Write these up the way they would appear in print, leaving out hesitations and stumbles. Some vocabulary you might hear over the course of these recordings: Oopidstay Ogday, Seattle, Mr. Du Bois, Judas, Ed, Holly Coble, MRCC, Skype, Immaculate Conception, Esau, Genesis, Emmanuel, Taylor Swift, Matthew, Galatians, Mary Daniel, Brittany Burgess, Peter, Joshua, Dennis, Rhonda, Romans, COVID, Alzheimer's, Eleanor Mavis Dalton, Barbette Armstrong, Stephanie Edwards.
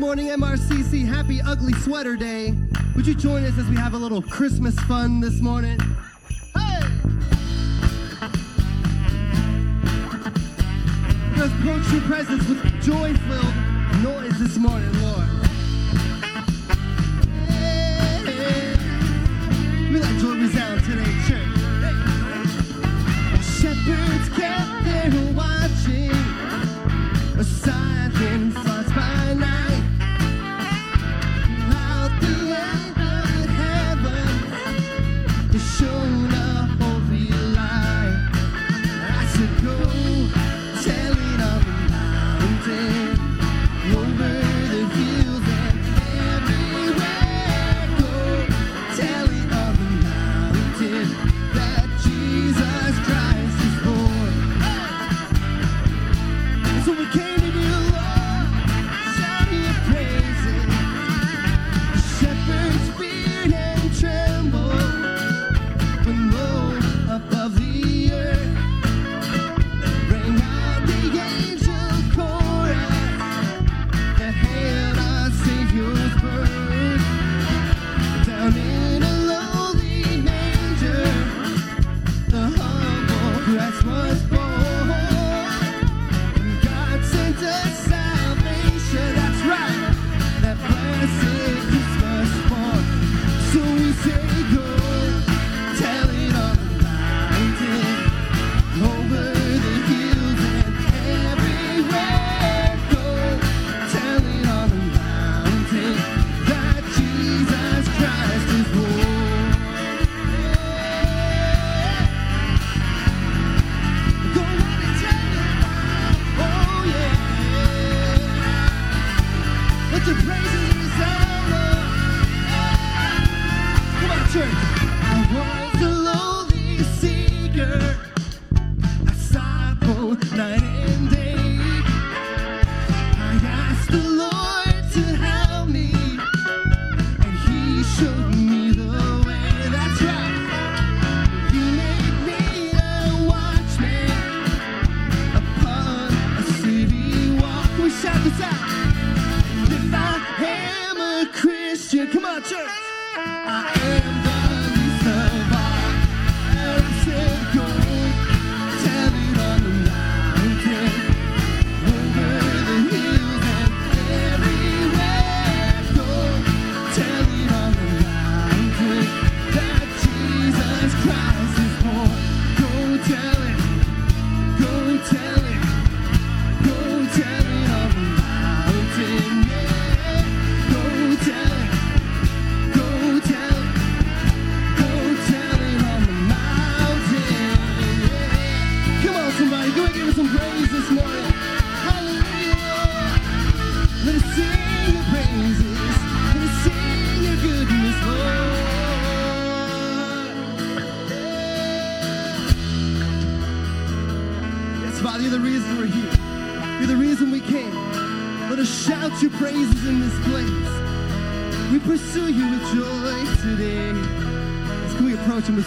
morning, MRCC. Happy Ugly Sweater Day. Would you join us as we have a little Christmas fun this morning? Hey! Let's approach your presence with joy-filled noise this morning, Lord. Hey! May that joy resound today, church. Hey! The shepherds kept their watching, a silent flocks by night.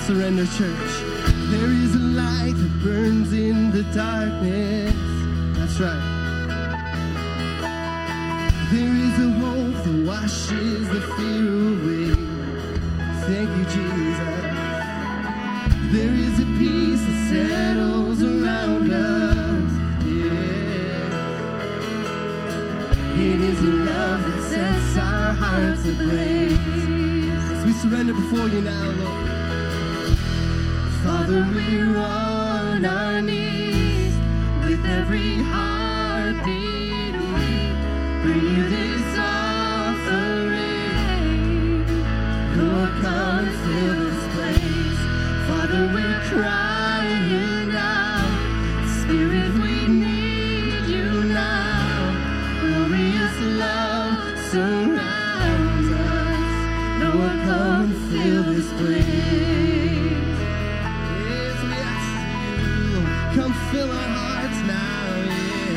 Surrender, church. There is a light that burns in the darkness. That's right. There is a hope that washes the fear away. Thank you, Jesus. There is a peace that settles around us. Yeah. It is a love that sets our hearts ablaze. As we surrender before you now, Lord. Father, we're on our knees, with every heartbeat we bring you this offering. Lord, come fill this place. Father, we're crying out. Spirit, we need you now. Glorious love surrounds us. Lord, come fill this place. Come fill our hearts now, yeah.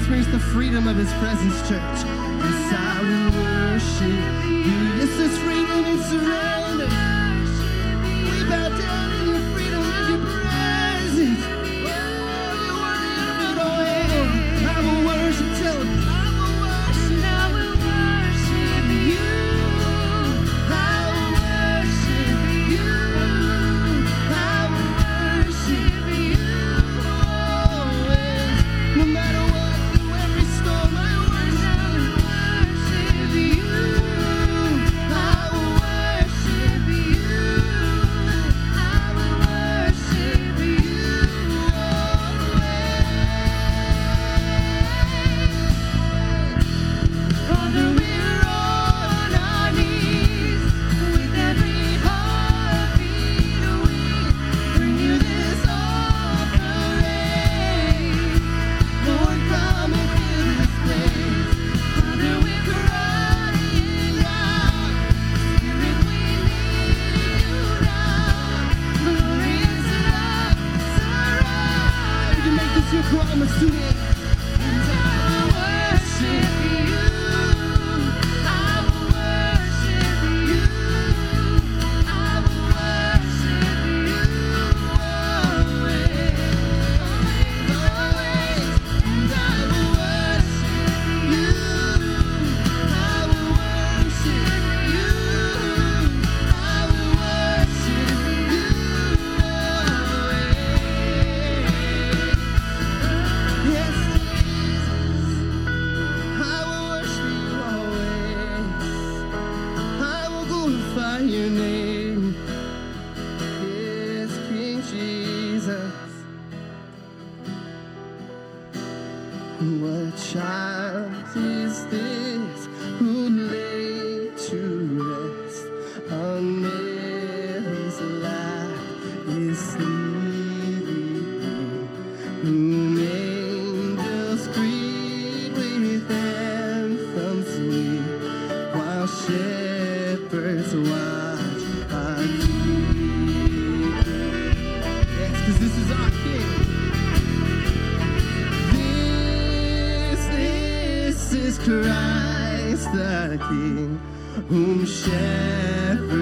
experience the freedom of His presence, church. Yes, I will worship You. Yes, this freedom is surrender. We bow down in Your freedom of Your presence. Oh, You are the Lord, oh yeah. I will worship till I will worship You. I will worship You. I will worship You. Always, no matter what, through every storm, I will worship You. I will worship You. I will worship You always. Father, we're on our knees with every heartbeat. We bring You this offering. Lord, come and fill this place. Father, we're crying out. Spirit, we need You now. Glorious love, surround. You make this Your promise to me. And I will worship You. I will worship You. I will worship You always, always, and I will worship You. I will worship You. I will worship You always. Yes, Jesus. I will worship You always. I will glorify Your name. Yes, King Jesus. What child is this who laid to rest a man's life is sleeping? Whom angels greet with anthems sweet, while shepherds watch our King. Yes, 'cause this is our King. This is Christ the King, whom shepherds guard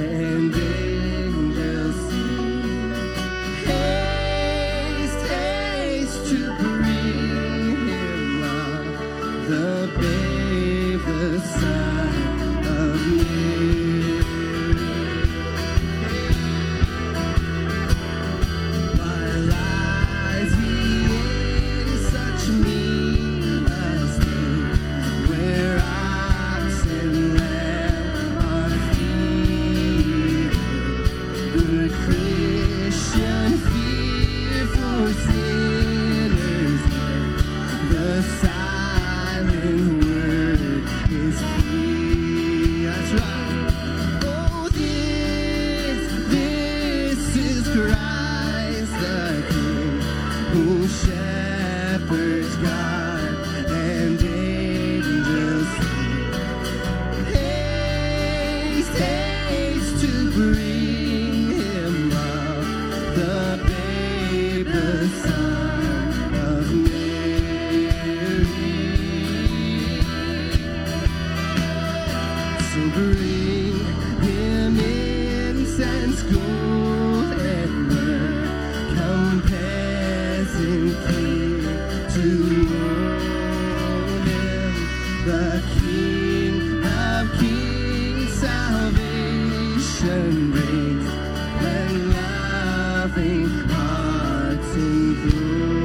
and angels sing. Haste, haste to bring Him up, the babe, the Son of Mary. Why lies He in such meaningless state, where ox and lamb are feeding? Good Christian fear for sinners there, the silent word is free. That's right. Oh, this is Christ the King, who shepherds guard and angels sing. Haste, haste to bring Him up, the babe, the Son of Mary. So bring Him incense, gold, and myrrh. Come peasant king to own Him, the King of kings. Salvation brings when loving hearts implore.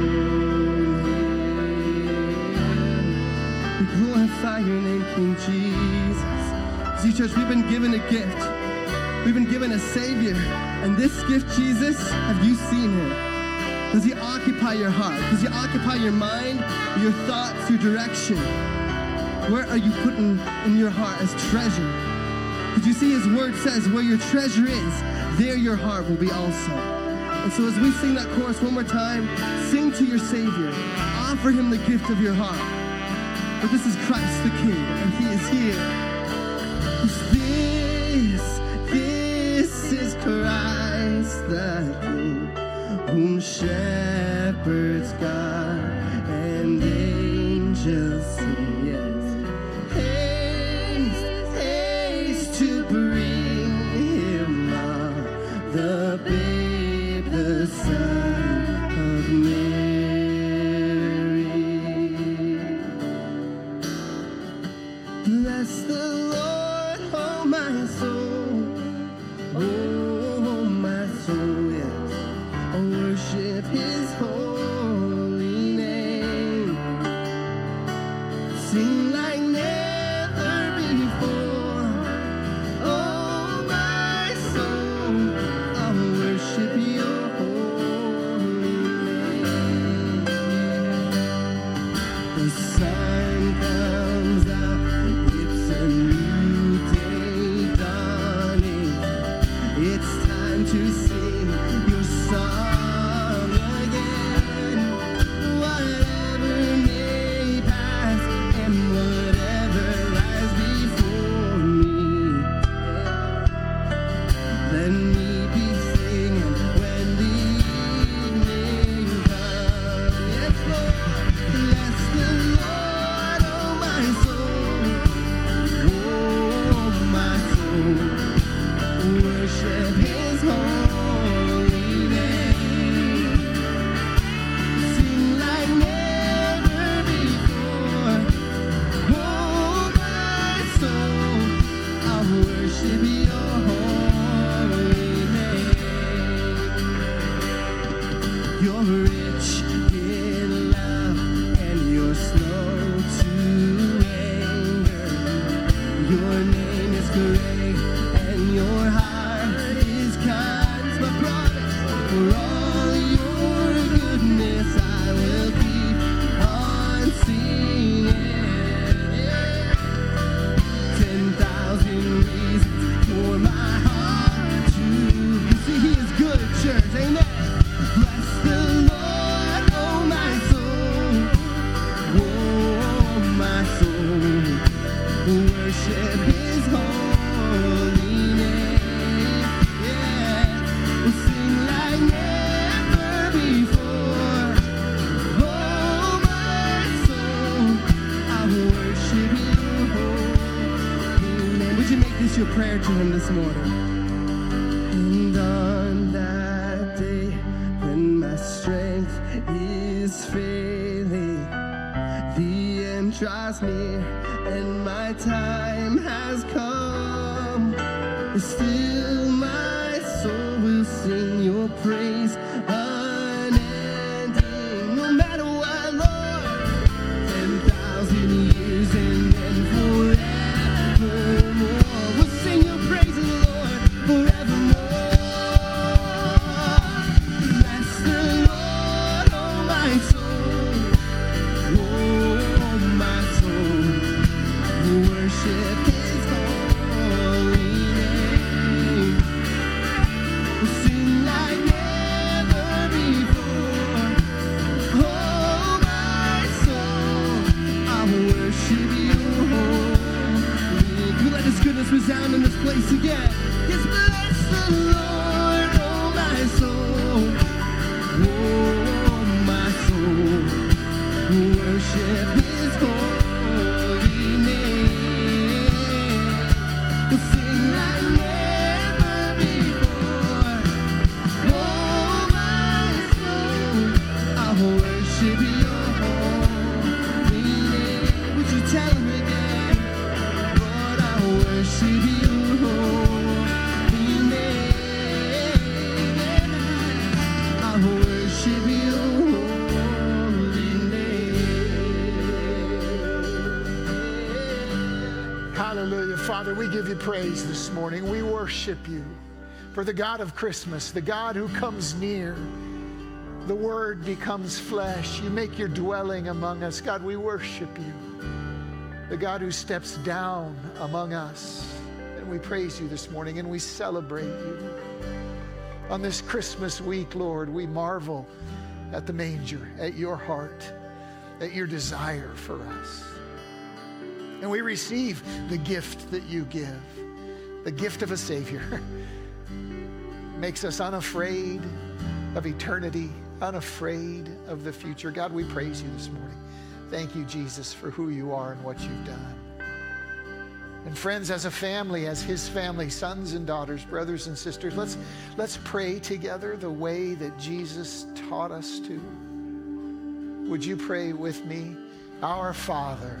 We glorify Your name, King Jesus. See, church, we've been given a gift. We've been given a Savior. And this gift, Jesus, have you seen Him? Does He occupy your heart? Does He occupy your mind, your thoughts, your direction? Where are you putting in your heart as treasure? Because you see, His word says, where your treasure is, there your heart will be also. And so as we sing that chorus one more time, sing to your Savior. Offer Him the gift of your heart. But this is Christ the King, and He is here. This is Christ the King, whom shepherds guard. Father, we give you praise this morning. We worship you for the God of Christmas, the God who comes near. The Word becomes flesh. You make your dwelling among us. God, we worship you, the God who steps down among us. And we praise you this morning and we celebrate you. On this Christmas week, Lord, we marvel at the manger, at your heart, at your desire for us. And we receive the gift that you give. The gift of a Savior makes us unafraid of eternity, unafraid of the future. God, we praise you this morning. Thank you, Jesus, for who you are and what you've done. And friends, as a family, as his family, sons and daughters, brothers and sisters, let's pray together the way that Jesus taught us to. Would you pray with me? Our Father,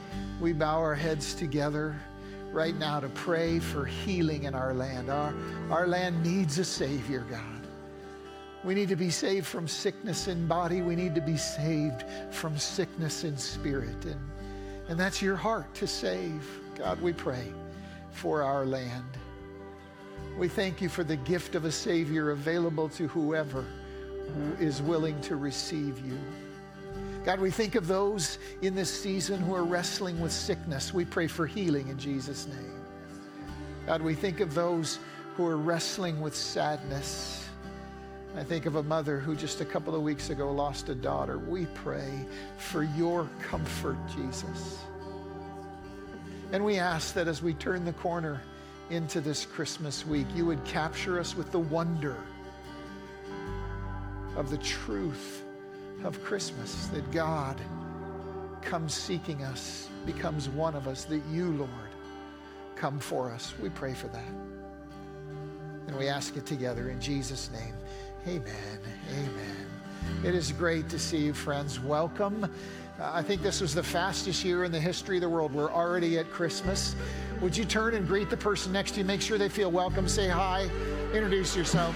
bow our heads together right now to pray for healing in our land. Our land needs a Savior, God. We need to be saved from sickness in body. We need to be saved from sickness in spirit. And that's your heart to save. God, we pray for our land. We thank you for the gift of a Savior available to whoever is willing to receive you. God, we think of those in this season who are wrestling with sickness. We pray for healing in Jesus' name. God, we think of those who are wrestling with sadness. I think of a mother who just a couple of weeks ago lost a daughter. We pray for your comfort, Jesus. And we ask that as we turn the corner into this Christmas week, you would capture us with the wonder of the truth of Christmas, that God comes seeking us, becomes one of us, that you, Lord, come for us. We pray for that. And we ask it together in Jesus' name. Amen. Amen. It is great to see you, friends. Welcome. I think this was the fastest year in the history of the world. We're already at Christmas. Would you turn and greet the person next to you? Make sure they feel welcome. Say hi. Introduce yourself.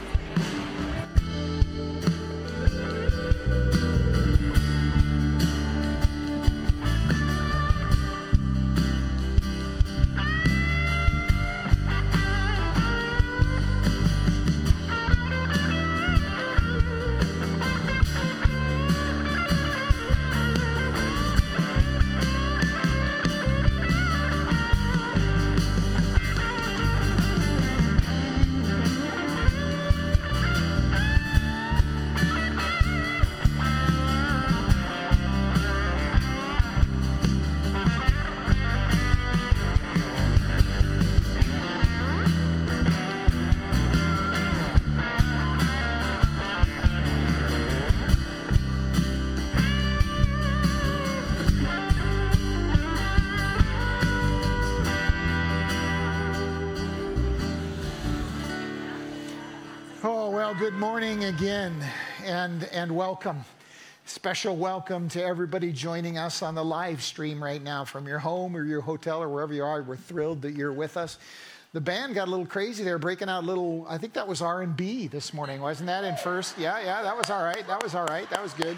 Good morning again, and welcome. Special welcome to everybody joining us on the live stream right now from your home or your hotel or wherever you are. We're thrilled that you're with us. The band got a little crazy there, breaking out little, I think that was R&B this morning, wasn't that in first? Yeah, that was all right. That was good.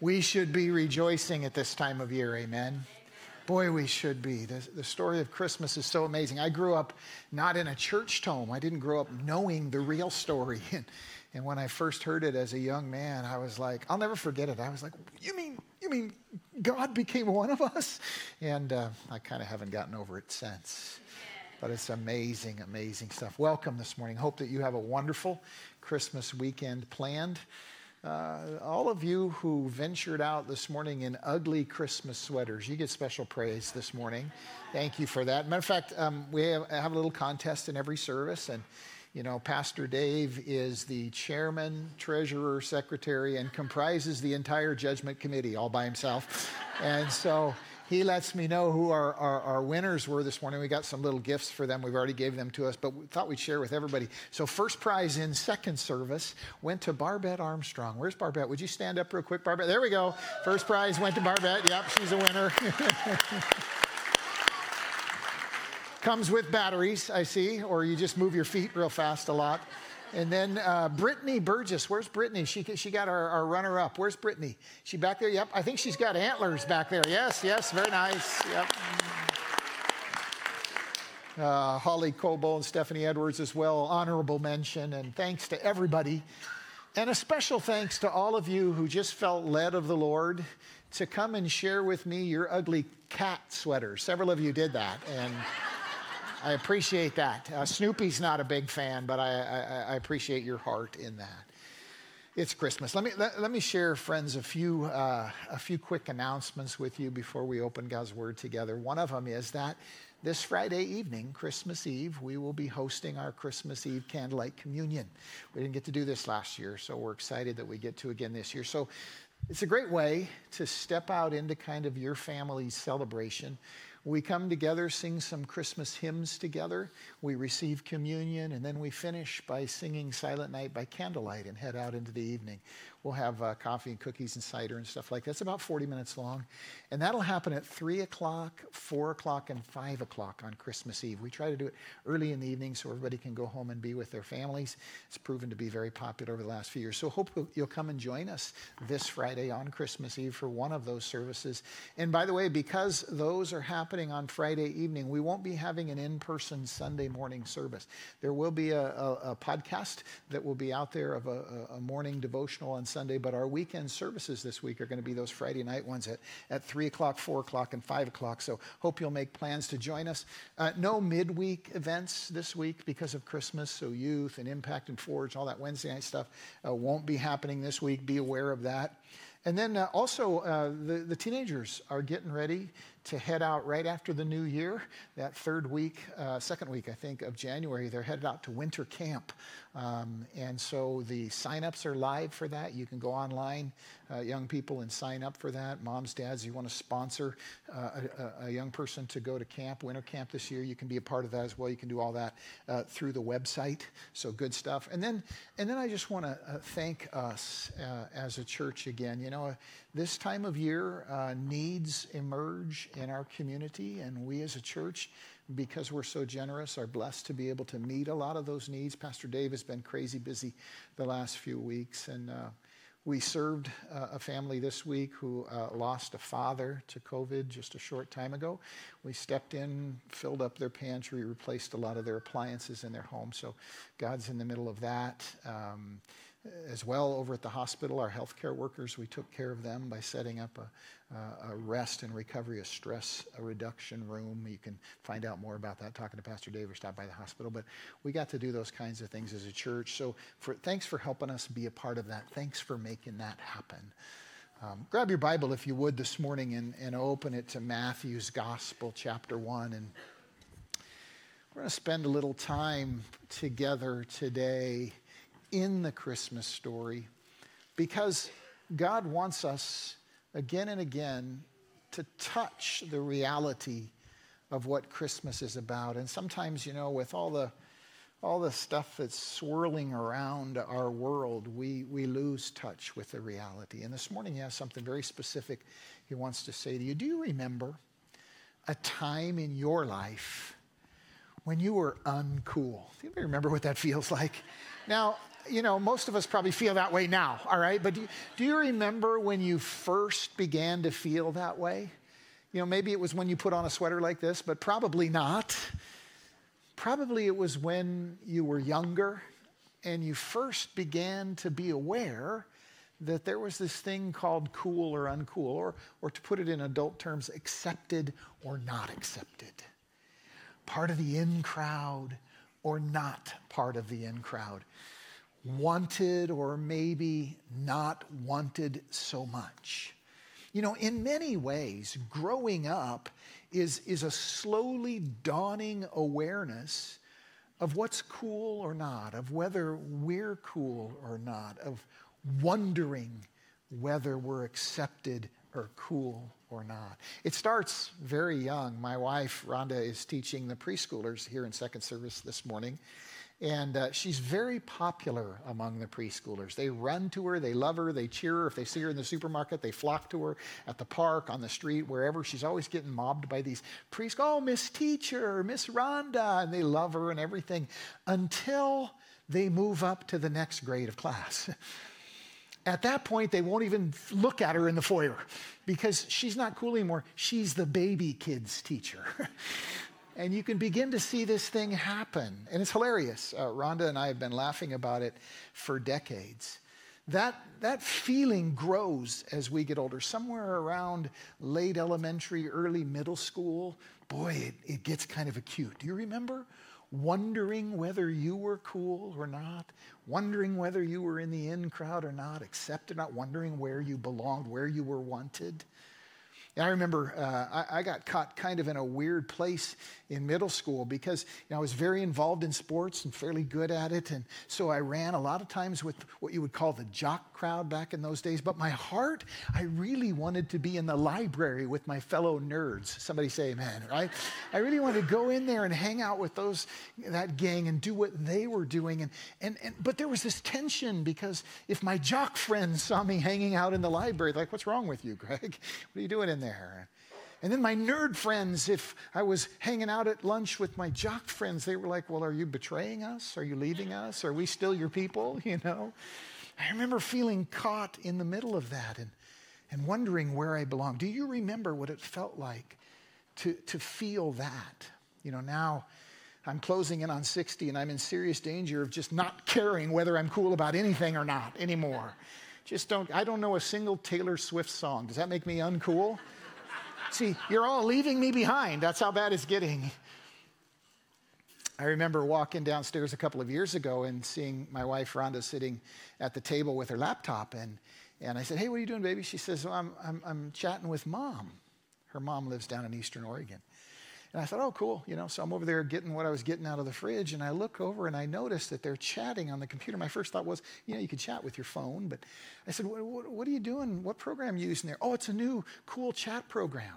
We should be rejoicing at this time of year, amen. Boy, we should be. The story of Christmas is so amazing. I grew up not in a church home. I didn't grow up knowing the real story. And when I first heard it as a young man, I was like, I'll never forget it. I was like, you mean God became one of us? And I kind of haven't gotten over it since. But it's amazing, amazing stuff. Welcome this morning. Hope that you have a wonderful Christmas weekend planned. All of you who ventured out this morning in ugly Christmas sweaters, you get special praise this morning. Thank you for that. Matter of fact, we have a little contest in every service, and you know, Pastor Dave is the chairman, treasurer, secretary, and comprises the entire judgment committee all by himself. And so he lets me know who our winners were this morning. We got some little gifts for them. We've already gave them to us, but we thought we'd share with everybody. So first prize in second service went to Barbette Armstrong. Where's Barbette? Would you stand up real quick, Barbette? There we go. First prize went to Barbette. Yep, she's a winner. Comes with batteries, I see, or you just move your feet real fast a lot. And then Brittany Burgess. Where's Brittany? She got our runner-up. Where's Brittany? She back there? Yep. I think she's got antlers back there. Yes. Very nice. Yep. Holly Coble and Stephanie Edwards as well. Honorable mention. And thanks to everybody. And a special thanks to all of you who just felt led of the Lord to come and share with me your ugly cat sweaters. Several of you did that, and I appreciate that. Snoopy's not a big fan, but I appreciate your heart in that. It's Christmas. Let me share, friends, a few quick announcements with you before we open God's Word together. One of them is that this Friday evening, Christmas Eve, we will be hosting our Christmas Eve Candlelight Communion. We didn't get to do this last year, so we're excited that we get to again this year. So it's a great way to step out into kind of your family's celebration. We come together, sing some Christmas hymns together, we receive communion, and then we finish by singing Silent Night by candlelight and head out into the evening. We'll have coffee and cookies and cider and stuff like that. It's about 40 minutes long, and that'll happen at 3 o'clock, 4 o'clock, and 5 o'clock on Christmas Eve. We try to do it early in the evening so everybody can go home and be with their families. It's proven to be very popular over the last few years, so hope you'll come and join us this Friday on Christmas Eve for one of those services. And by the way, because those are happening on Friday evening, we won't be having an in-person Sunday morning service. There will be a podcast that will be out there of a morning devotional on Sunday, but our weekend services this week are going to be those Friday night ones at 3 o'clock, 4 o'clock, and 5 o'clock, so hope you'll make plans to join us. No midweek events this week because of Christmas, so Youth and Impact and Forge, all that Wednesday night stuff won't be happening this week. Be aware of that. And then also the teenagers are getting ready to head out right after the new year, that second week, of January. They're headed out to winter camp. And so the signups are live for that. You can go online, young people, and sign up for that. Moms, dads, you want to sponsor a young person to go to camp, winter camp this year, you can be a part of that as well. You can do all that through the website. So good stuff. And then I just want to thank us as a church again. You know, this time of year, needs emerge in our community, and we as a church, because we're so generous, are blessed to be able to meet a lot of those needs. Pastor Dave has been crazy busy the last few weeks, and we served a family this week who lost a father to COVID just a short time ago. We stepped in, filled up their pantry, replaced a lot of their appliances in their home, so God's in the middle of that. As well, over at the hospital, our healthcare workers, we took care of them by setting up a rest and recovery, a stress reduction room. You can find out more about that talking to Pastor Dave or stop by the hospital. But we got to do those kinds of things as a church. So thanks for helping us be a part of that. Thanks for making that happen. Grab your Bible, if you would, this morning and open it to Matthew's Gospel, chapter 1. And we're going to spend a little time together today in the Christmas story, because God wants us again and again to touch the reality of what Christmas is about. And sometimes, you know, with all the stuff that's swirling around our world, we lose touch with the reality. And this morning he has something very specific he wants to say to you. Do you remember a time in your life when you were uncool? Do you remember what that feels like? Now, you know, most of us probably feel that way now, all right? But do you remember when you first began to feel that way? You know, maybe it was when you put on a sweater like this, but probably not. Probably it was when you were younger and you first began to be aware that there was this thing called cool or uncool, or to put it in adult terms, accepted or not accepted. Part of the in crowd or not part of the in crowd, wanted or maybe not wanted so much. You know, in many ways, growing up is a slowly dawning awareness of what's cool or not, of whether we're cool or not, of wondering whether we're accepted or cool or not. It starts very young. My wife, Rhonda, is teaching the preschoolers here in second service this morning, and she's very popular among the preschoolers. They run to her, they love her, they cheer her. If they see her in the supermarket, they flock to her, at the park, on the street, wherever. She's always getting mobbed by these preschoolers. Oh, Miss Teacher, Miss Rhonda, and they love her and everything until they move up to the next grade of class. At that point, they won't even look at her in the foyer because she's not cool anymore. She's the baby kid's teacher. And you can begin to see this thing happen. And it's hilarious. Rhonda and I have been laughing about it for decades. That feeling grows as we get older. Somewhere around late elementary, early middle school, boy, it gets kind of acute. Do you remember wondering whether you were cool or not? Wondering whether you were in the in crowd or not, accepted or not, wondering where you belonged, where you were wanted? And I remember I got caught kind of in a weird place in middle school because I was very involved in sports and fairly good at it. And so I ran a lot of times with what you would call the jock crowd back in those days. But my heart, I really wanted to be in the library with my fellow nerds. Somebody say amen, right? I really wanted to go in there and hang out with that gang and do what they were doing. But there was this tension because if my jock friends saw me hanging out in the library, like, what's wrong with you, Greg? What are you doing in there? And then my nerd friends, if I was hanging out at lunch with my jock friends, they were like, well, are you betraying us? Are you leaving us? Are we still your people? I remember feeling caught in the middle of that and wondering where I belonged. Do you remember what it felt like to feel that? Now I'm closing in on 60 and I'm in serious danger of just not caring whether I'm cool about anything or not anymore. I don't know a single Taylor Swift song. Does that make me uncool? See, you're all leaving me behind. That's how bad it's getting. I remember walking downstairs a couple of years ago and seeing my wife, Rhonda, sitting at the table with her laptop. And I said, hey, what are you doing, baby? She says, well, I'm chatting with Mom. Her mom lives down in Eastern Oregon. And I thought, oh, cool. So I'm over there getting what I was getting out of the fridge. And I look over and I notice that they're chatting on the computer. My first thought was, you could chat with your phone. But I said, what are you doing? What program are you using there? Oh, it's a new cool chat program.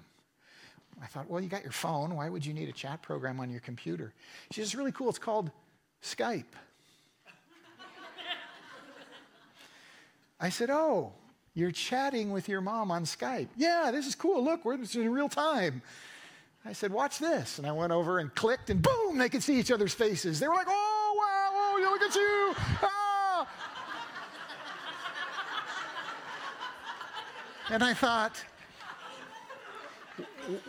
I thought, well, you got your phone. Why would you need a chat program on your computer? She says, it's really cool. It's called Skype. I said, oh, you're chatting with your mom on Skype. Yeah, this is cool. Look, it's in real time. I said, watch this. And I went over and clicked, and boom, they could see each other's faces. They were like, oh, wow, oh, look at you. Ah. And I thought,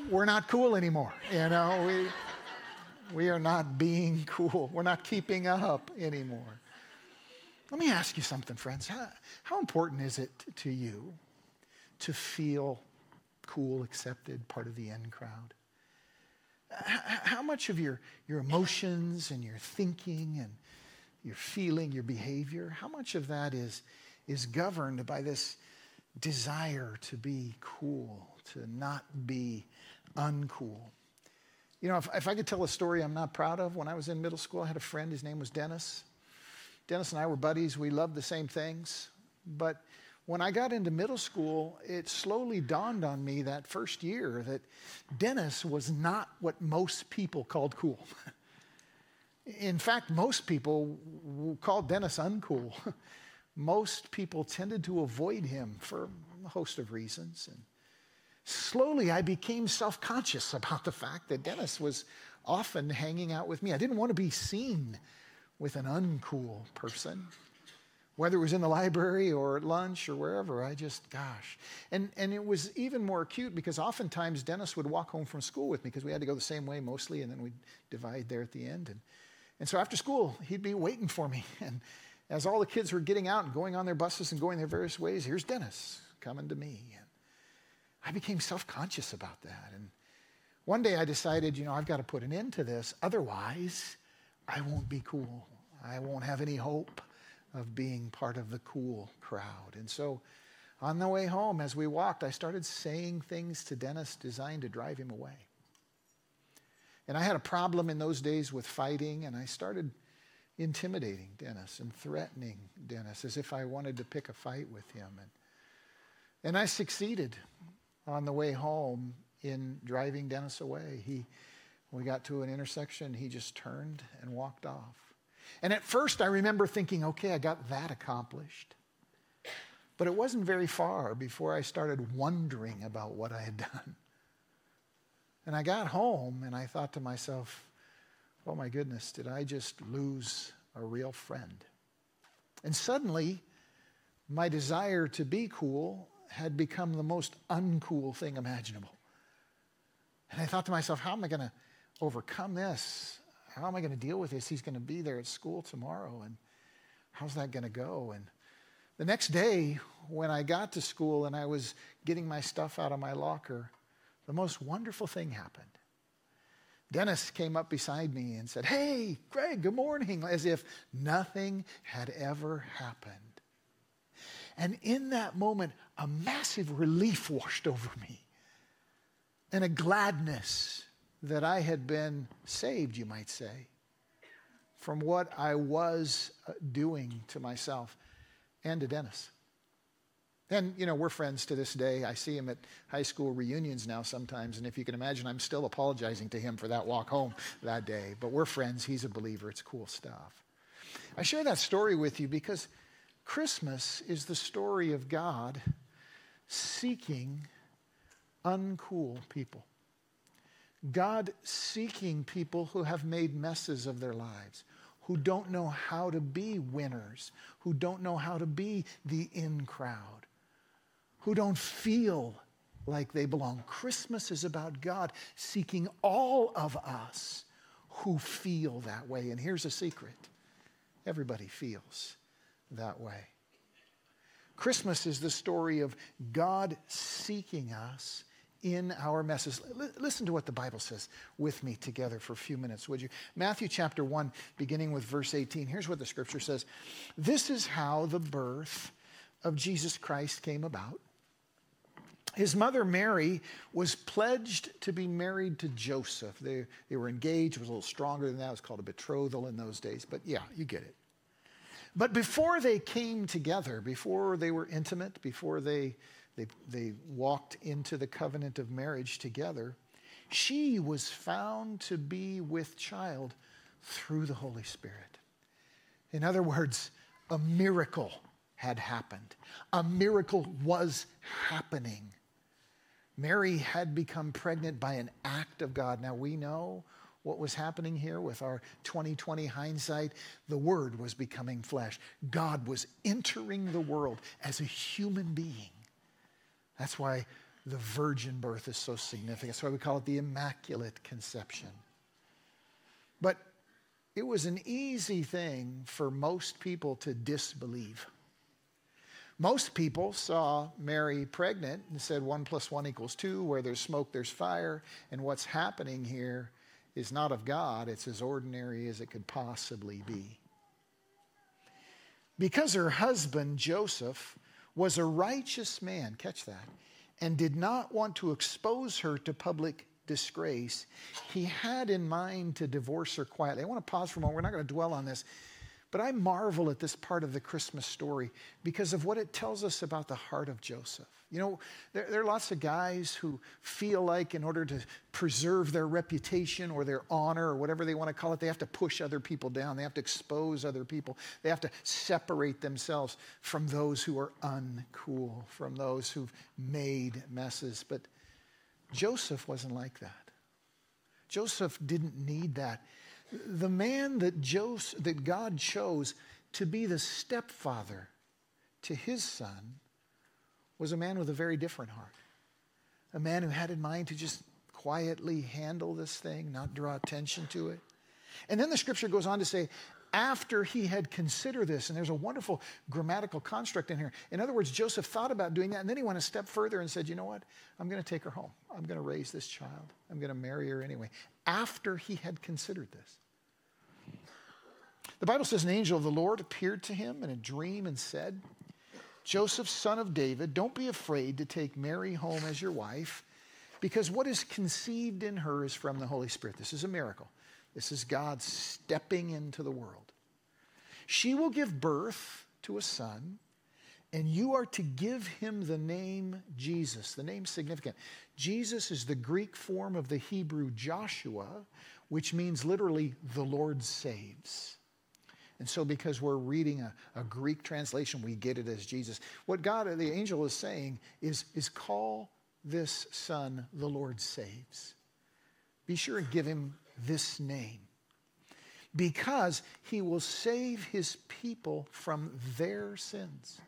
we're not cool anymore. We are not being cool. We're not keeping up anymore. Let me ask you something, friends. How important is it to you to feel cool, accepted, part of the in crowd? How much of your emotions and your thinking and your feeling, your behavior, how much of that is governed by this desire to be cool, to not be uncool? If I could tell a story I'm not proud of, when I was in middle school, I had a friend, his name was Dennis. Dennis and I were buddies. We loved the same things. But when I got into middle school, it slowly dawned on me that first year that Dennis was not what most people called cool. In fact, most people called Dennis uncool. Most people tended to avoid him for a host of reasons. And slowly, I became self-conscious about the fact that Dennis was often hanging out with me. I didn't want to be seen with an uncool person. Whether it was in the library or at lunch or wherever, And it was even more acute because oftentimes Dennis would walk home from school with me because we had to go the same way mostly, and then we'd divide there at the end. And so after school, he'd be waiting for me. And as all the kids were getting out and going on their buses and going their various ways, here's Dennis coming to me. And I became self-conscious about that. And one day I decided, I've got to put an end to this. Otherwise, I won't be cool. I won't have any hope of being part of the cool crowd. And so on the way home, as we walked, I started saying things to Dennis designed to drive him away. And I had a problem in those days with fighting, and I started intimidating Dennis and threatening Dennis as if I wanted to pick a fight with him. And I succeeded on the way home in driving Dennis away. When we got to an intersection, he just turned and walked off. And at first I remember thinking, okay, I got that accomplished. But it wasn't very far before I started wondering about what I had done. And I got home and I thought to myself, oh my goodness, did I just lose a real friend? And suddenly my desire to be cool had become the most uncool thing imaginable. And I thought to myself, how am I going to overcome this? How am I going to deal with this? He's going to be there at school tomorrow, and how's that going to go? And The next day, when I got to school and I was getting my stuff out of my locker, the most wonderful thing happened. Dennis came up beside me and said, "Hey, Greg, good morning," as if nothing had ever happened. And in that moment, a massive relief washed over me and a gladness that I had been saved, you might say, from what I was doing to myself and to Dennis. And, you know, we're friends to this day. I see him at high school reunions now sometimes. And if you can imagine, I'm still apologizing to him for that walk home that day. But we're friends. He's a believer. It's cool stuff. I share that story with you because Christmas is the story of God seeking uncool people. God seeking people who have made messes of their lives, who don't know how to be winners, who don't know how to be the in crowd, who don't feel like they belong. Christmas is about God seeking all of us who feel that way. And here's a secret. Everybody feels that way. Christmas is the story of God seeking us in our messes. Listen to what the Bible says with me together for a few minutes, would you? Matthew chapter 1, beginning with verse 18. Here's what the scripture says. This is how the birth of Jesus Christ came about. His mother Mary was pledged to be married to Joseph. They were engaged. It was a little stronger than that. It was called a betrothal in those days. But yeah, you get it. But before they came together, before they were intimate, before they walked into the covenant of marriage together, she was found to be with child through the Holy Spirit. In other words, a miracle had happened. A miracle was happening. Mary had become pregnant by an act of God. Now we know what was happening here with our 2020 hindsight. The Word was becoming flesh. God was entering the world as a human being. That's why the virgin birth is so significant. That's why we call it the Immaculate Conception. But it was an easy thing for most people to disbelieve. Most people saw Mary pregnant and said 1 + 1 = 2, where there's smoke, there's fire, and what's happening here is not of God. It's as ordinary as it could possibly be. Because her husband, Joseph, was a righteous man, catch that, and did not want to expose her to public disgrace, he had in mind to divorce her quietly. I want to pause for a moment. We're not going to dwell on this, but I marvel at this part of the Christmas story because of what it tells us about the heart of Joseph. You know, there are lots of guys who feel like in order to preserve their reputation or their honor or whatever they want to call it, they have to push other people down. They have to expose other people. They have to separate themselves from those who are uncool, from those who've made messes. But Joseph wasn't like that. Joseph didn't need that. The man that God chose to be the stepfather to his son was a man with a very different heart. A man who had in mind to just quietly handle this thing, not draw attention to it. And then the scripture goes on to say, after he had considered this, and there's a wonderful grammatical construct in here. In other words, Joseph thought about doing that, and then he went a step further and said, you know what? I'm going to take her home. I'm going to raise this child. I'm going to marry her anyway. After he had considered this. The Bible says an angel of the Lord appeared to him in a dream and said, Joseph, son of David, don't be afraid to take Mary home as your wife, because what is conceived in her is from the Holy Spirit. This is a miracle. This is God stepping into the world. She will give birth to a son, and you are to give him the name Jesus. The name's significant. Jesus is the Greek form of the Hebrew Joshua, which means literally the Lord saves. And so because we're reading a Greek translation, we get it as Jesus. What God, the angel, is saying is call this son the Lord saves. Be sure and give him this name, because he will save his people from their sins.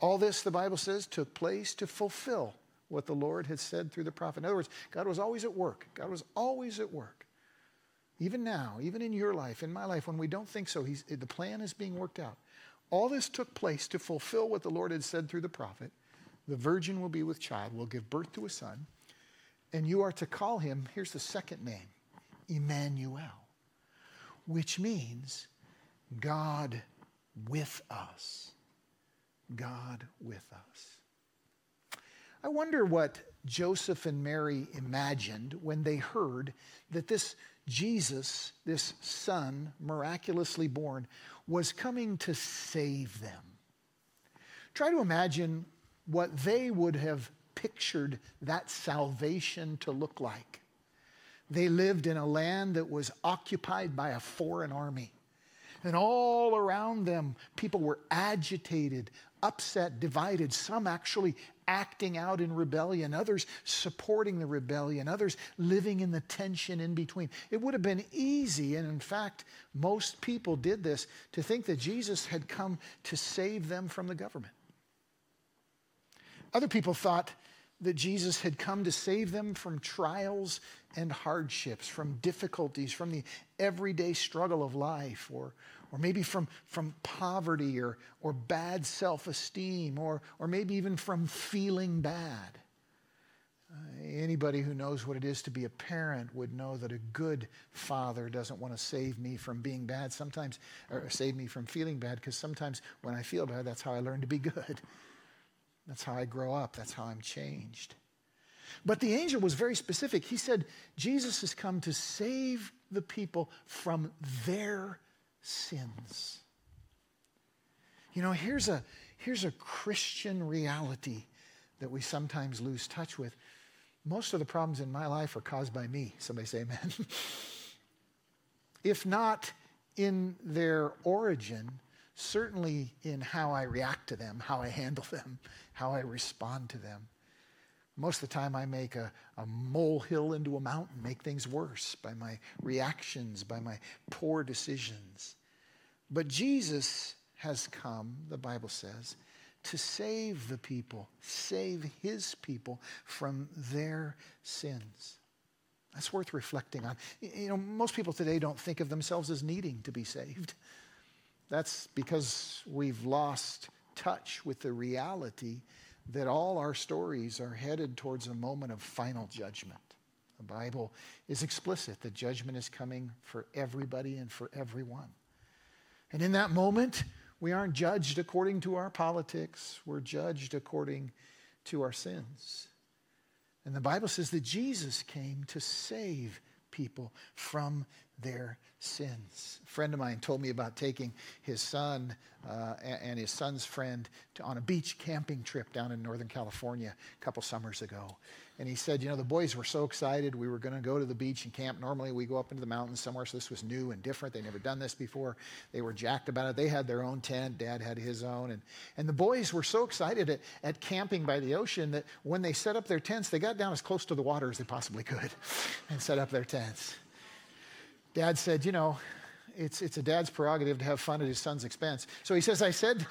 All this, the Bible says, took place to fulfill what the Lord had said through the prophet. In other words, God was always at work. God was always at work. Even now, even in your life, in my life, when we don't think so, the plan is being worked out. All this took place to fulfill what the Lord had said through the prophet. The virgin will be with child, will give birth to a son, and you are to call him, here's the second name, Emmanuel, which means God with us. God with us. I wonder what Joseph and Mary imagined when they heard that this Jesus, this son miraculously born, was coming to save them. Try to imagine what they would have pictured that salvation to look like. They lived in a land that was occupied by a foreign army. And all around them, people were agitated, upset, divided, some actually acting out in rebellion, others supporting the rebellion, others living in the tension in between. It would have been easy, and in fact, most people did this, to think that Jesus had come to save them from the government. Other people thought that Jesus had come to save them from trials and hardships, from difficulties, from the everyday struggle of life, or maybe from poverty or bad self-esteem, or maybe even from feeling bad. Anybody who knows what it is to be a parent would know that a good father doesn't want to save me from being bad sometimes, or save me from feeling bad, because sometimes when I feel bad, that's how I learn to be good. That's how I grow up. That's how I'm changed. But the angel was very specific. He said, Jesus has come to save the people from their sins. You know, here's a Christian reality that we sometimes lose touch with. Most of the problems in my life are caused by me. Somebody say amen. If not in their origin, certainly in how I react to them, how I handle them, how I respond to them. Most of the time I make a molehill into a mountain, make things worse by my reactions, by my poor decisions. But Jesus has come, the Bible says, to save the people, save his people from their sins. That's worth reflecting on. You know, most people today don't think of themselves as needing to be saved. That's because we've lost touch with the reality that all our stories are headed towards a moment of final judgment. The Bible is explicit that judgment is coming for everybody and for everyone. And in that moment, we aren't judged according to our politics. We're judged according to our sins. And the Bible says that Jesus came to save people from their sins. A friend of mine told me about taking his son and his son's friend on a beach camping trip down in Northern California a couple summers ago. And he said, you know, the boys were so excited. We were going to go to the beach and camp. Normally we go up into the mountains somewhere, so this was new and different. They'd never done this before. They were jacked about it. They had their own tent. Dad had his own. And the boys were so excited at camping by the ocean that when they set up their tents, they got down as close to the water as they possibly could and set up their tents. Dad said, you know, it's a dad's prerogative to have fun at his son's expense. So he says, I said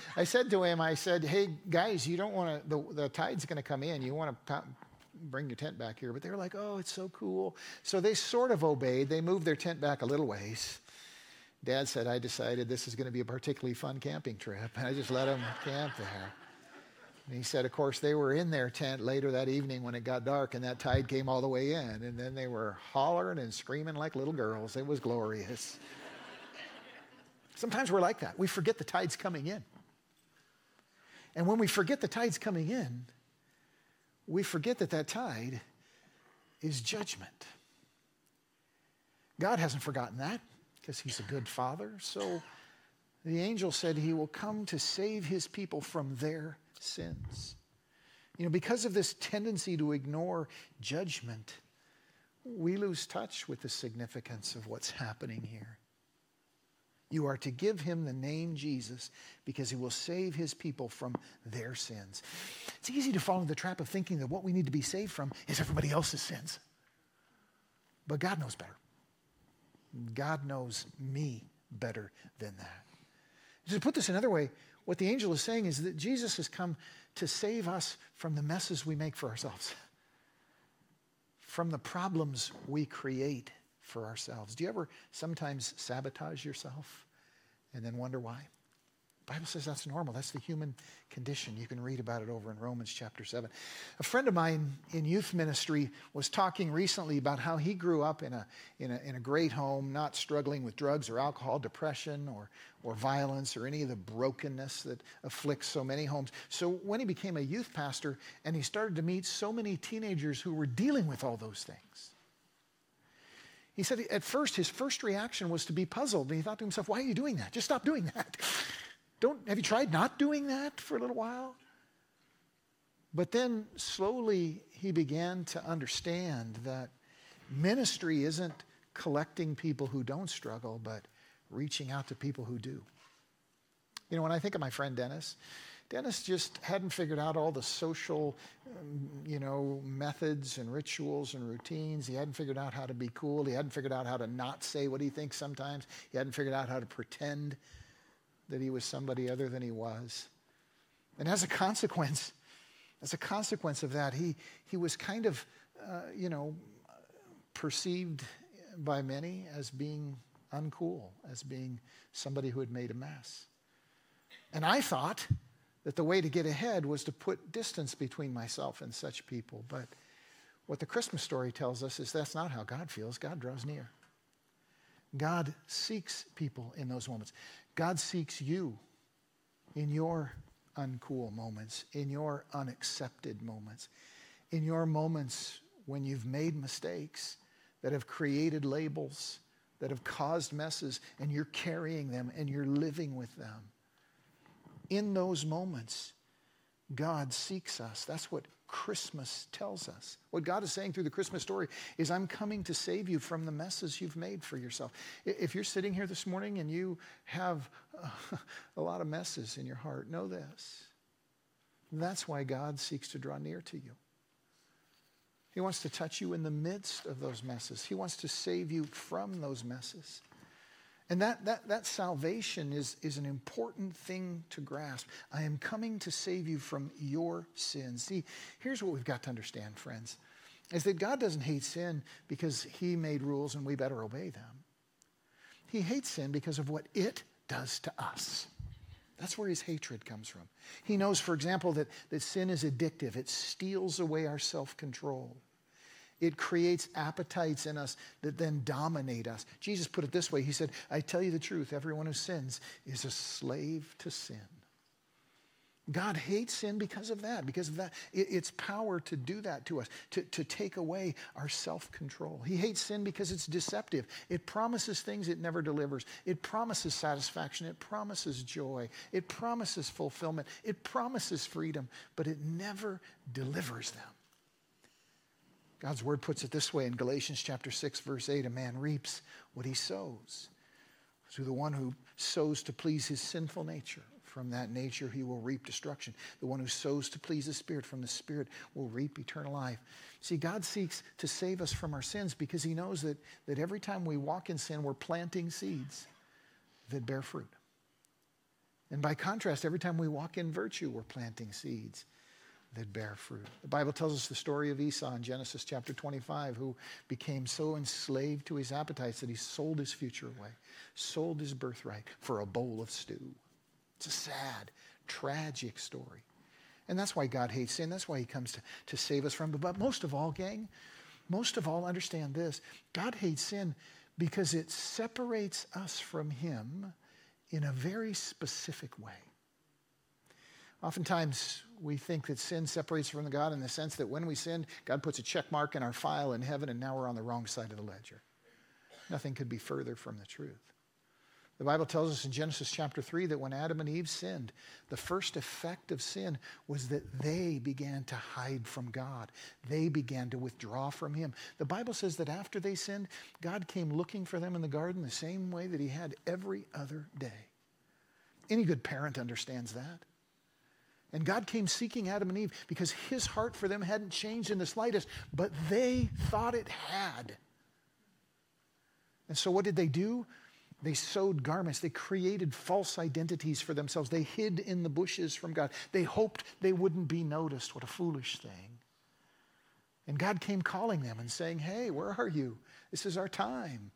to him, I said, hey, guys, you don't want to, the tide's going to come in. You want to bring your tent back here. But they were like, oh, it's so cool. So they sort of obeyed. They moved their tent back a little ways. Dad said, I decided this is going to be a particularly fun camping trip. And I just let them camp there. And he said, of course, they were in their tent later that evening when it got dark and that tide came all the way in. And then they were hollering and screaming like little girls. It was glorious. Sometimes we're like that. We forget the tide's coming in. And when we forget the tide's coming in, we forget that tide is judgment. God hasn't forgotten that because he's a good father. So the angel said he will come to save his people from their sins. You know, because of this tendency to ignore judgment, we lose touch with the significance of what's happening here. You are to give him the name Jesus because he will save his people from their sins. It's easy to fall into the trap of thinking that what we need to be saved from is everybody else's sins. But God knows better. God knows me better than that. To put this another way, what the angel is saying is that Jesus has come to save us from the messes we make for ourselves, from the problems we create for ourselves. Do you ever sometimes sabotage yourself and then wonder why? The Bible says that's normal. That's the human condition. You can read about it over in Romans chapter 7. A friend of mine in youth ministry was talking recently about how he grew up in a great home, not struggling with drugs or alcohol, depression or violence or any of the brokenness that afflicts so many homes. So when he became a youth pastor and he started to meet so many teenagers who were dealing with all those things, he said at first his first reaction was to be puzzled. And he thought to himself, why are you doing that? Just stop doing that. Have you tried not doing that for a little while? But then slowly he began to understand that ministry isn't collecting people who don't struggle, but reaching out to people who do. You know, when I think of my friend Dennis just hadn't figured out all the social, methods and rituals and routines. He hadn't figured out how to be cool. He hadn't figured out how to not say what he thinks sometimes. He hadn't figured out how to pretend that he was somebody other than he was. And as a consequence of that, he was kind of, perceived by many as being uncool, as being somebody who had made a mess. And I thought that the way to get ahead was to put distance between myself and such people. But what the Christmas story tells us is that's not how God feels. God draws near. God seeks people in those moments. God seeks you in your uncool moments, in your unaccepted moments, in your moments when you've made mistakes that have created labels, that have caused messes, and you're carrying them and you're living with them. In those moments, God seeks us. That's what Christmas tells us. What God is saying through the Christmas story is, I'm coming to save you from the messes you've made for yourself. If you're sitting here this morning and you have a lot of messes in your heart, know this. That's why God seeks to draw near to you. He wants to touch you in the midst of those messes. He wants to save you from those messes. And that salvation is an important thing to grasp. I am coming to save you from your sins. See, here's what we've got to understand, friends, is that God doesn't hate sin because he made rules and we better obey them. He hates sin because of what it does to us. That's where his hatred comes from. He knows, for example, that sin is addictive. It steals away our self-control. It creates appetites in us that then dominate us. Jesus put it this way. He said, I tell you the truth, everyone who sins is a slave to sin. God hates sin because of that. It's power to do that to us, to take away our self-control. He hates sin because it's deceptive. It promises things it never delivers. It promises satisfaction. It promises joy. It promises fulfillment. It promises freedom, but it never delivers them. God's word puts it this way in Galatians chapter 6, verse 8, a man reaps what he sows. So the one who sows to please his sinful nature, from that nature he will reap destruction. The one who sows to please the Spirit, from the Spirit will reap eternal life. See, God seeks to save us from our sins because he knows that every time we walk in sin, we're planting seeds that bear fruit. And by contrast, every time we walk in virtue, we're planting seeds that bear fruit. The Bible tells us the story of Esau in Genesis chapter 25, who became so enslaved to his appetites that he sold his future away, sold his birthright for a bowl of stew. It's a sad, tragic story. And that's why God hates sin. That's why he comes to save us from it. But most of all, gang, most of all, understand this. God hates sin because it separates us from him in a very specific way. Oftentimes, we think that sin separates from God in the sense that when we sin, God puts a check mark in our file in heaven, and now we're on the wrong side of the ledger. Nothing could be further from the truth. The Bible tells us in Genesis chapter 3 that when Adam and Eve sinned, the first effect of sin was that they began to hide from God. They began to withdraw from him. The Bible says that after they sinned, God came looking for them in the garden the same way that he had every other day. Any good parent understands that. And God came seeking Adam and Eve because his heart for them hadn't changed in the slightest, but they thought it had. And so what did they do? They sewed garments. They created false identities for themselves. They hid in the bushes from God. They hoped they wouldn't be noticed. What a foolish thing. And God came calling them and saying, hey, where are you? This is our time.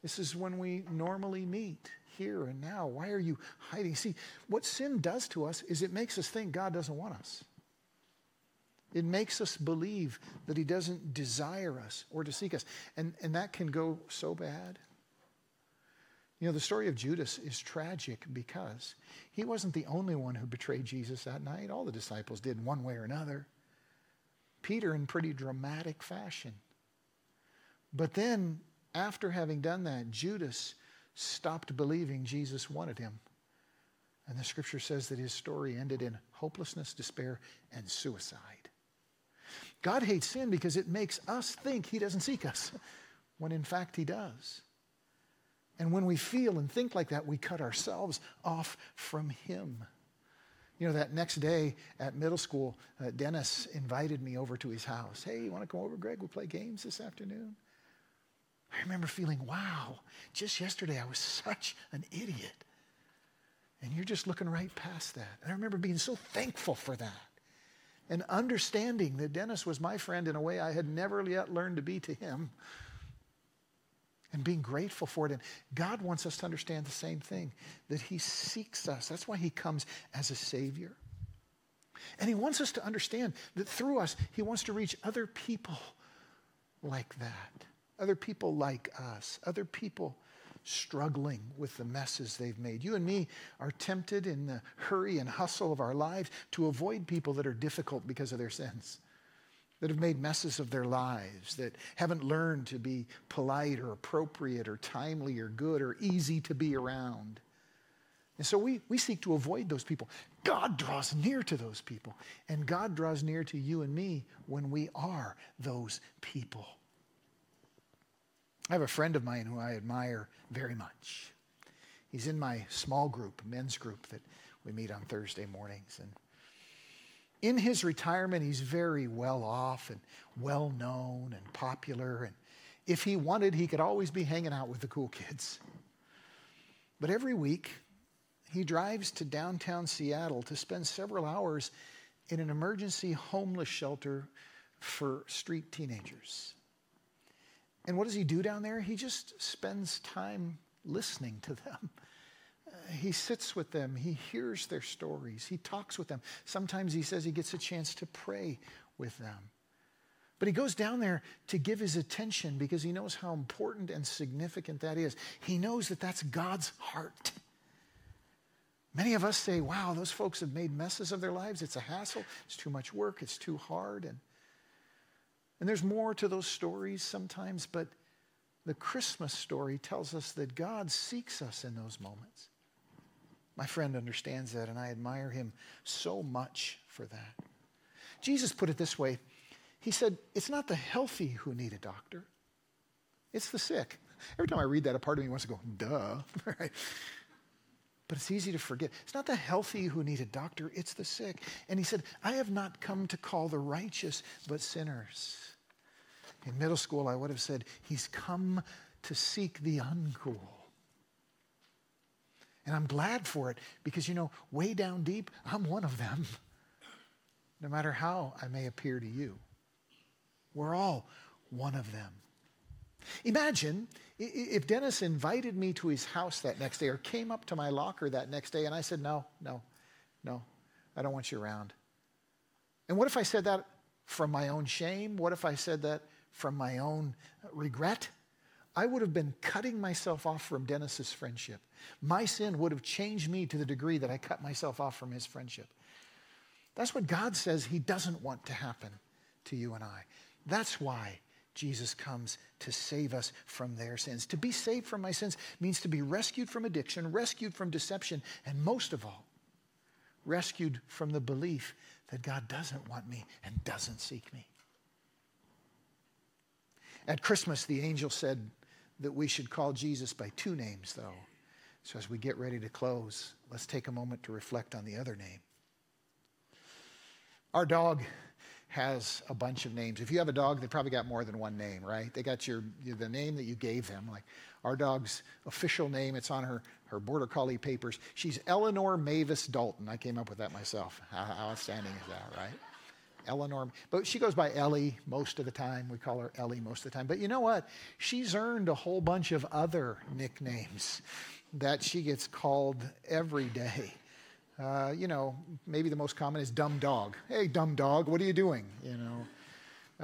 This is when we normally meet. here and now. Why are you hiding? See, what sin does to us is it makes us think God doesn't want us. It makes us believe that he doesn't desire us or to seek us. And that can go so bad. You know, the story of Judas is tragic because he wasn't the only one who betrayed Jesus that night. All the disciples did in one way or another. Peter in pretty dramatic fashion. But then, after having done that, Judas stopped believing Jesus wanted him. And the scripture says that his story ended in hopelessness, despair, and suicide. God hates sin because it makes us think he doesn't seek us, when in fact he does. And when we feel and think like that, we cut ourselves off from him. You know, that next day at middle school, Dennis invited me over to his house. Hey, you want to come over, Greg? We'll play games this afternoon. I remember feeling, wow, just yesterday I was such an idiot. And you're just looking right past that. And I remember being so thankful for that and understanding that Dennis was my friend in a way I had never yet learned to be to him, and being grateful for it. And God wants us to understand the same thing, that he seeks us. That's why he comes as a savior. And he wants us to understand that through us, he wants to reach other people like that, other people like us, other people struggling with the messes they've made. You and me are tempted in the hurry and hustle of our lives to avoid people that are difficult because of their sins, that have made messes of their lives, that haven't learned to be polite or appropriate or timely or good or easy to be around. And so we seek to avoid those people. God draws near to those people, and God draws near to you and me when we are those people. I have a friend of mine who I admire very much. He's in my small group, men's group, that we meet on Thursday mornings, and in his retirement, he's very well off and well known and popular. And if he wanted, he could always be hanging out with the cool kids. But every week, he drives to downtown Seattle to spend several hours in an emergency homeless shelter for street teenagers. And what does he do down there? He just spends time listening to them. He sits with them. He hears their stories. He talks with them. Sometimes he says he gets a chance to pray with them. But he goes down there to give his attention because he knows how important and significant that is. He knows that that's God's heart. Many of us say, wow, those folks have made messes of their lives. It's a hassle. It's too much work. It's too hard. And there's more to those stories sometimes, but the Christmas story tells us that God seeks us in those moments. My friend understands that, and I admire him so much for that. Jesus put it this way. He said, it's not the healthy who need a doctor. It's the sick. Every time I read that, a part of me wants to go, duh. Right? But it's easy to forget. It's not the healthy who need a doctor. It's the sick. And he said, I have not come to call the righteous, but sinners. In middle school, I would have said, he's come to seek the uncool. And I'm glad for it because, you know, way down deep, I'm one of them. No matter how I may appear to you, we're all one of them. Imagine if Dennis invited me to his house that next day or came up to my locker that next day and I said, no, I don't want you around. And what if I said that from my own shame? What if I said that from my own regret? I would have been cutting myself off from Dennis's friendship. My sin would have changed me to the degree that I cut myself off from his friendship. That's what God says he doesn't want to happen to you and I. That's why Jesus comes to save us from their sins. To be saved from my sins means to be rescued from addiction, rescued from deception, and most of all, rescued from the belief that God doesn't want me and doesn't seek me. At Christmas, the angel said that we should call Jesus by two names, though. So as we get ready to close, let's take a moment to reflect on the other name. Our dog has a bunch of names. If you have a dog, they probably got more than one name, right? They got the name that you gave them. Like our dog's official name, it's on her border collie papers. She's Eleanor Mavis Dalton. I came up with that myself. How outstanding is that, right? Eleanor, but she goes by Ellie most of the time. We call her Ellie most of the time. But you know what? She's earned a whole bunch of other nicknames that she gets called every day. Maybe the most common is dumb dog. Hey, dumb dog, what are you doing?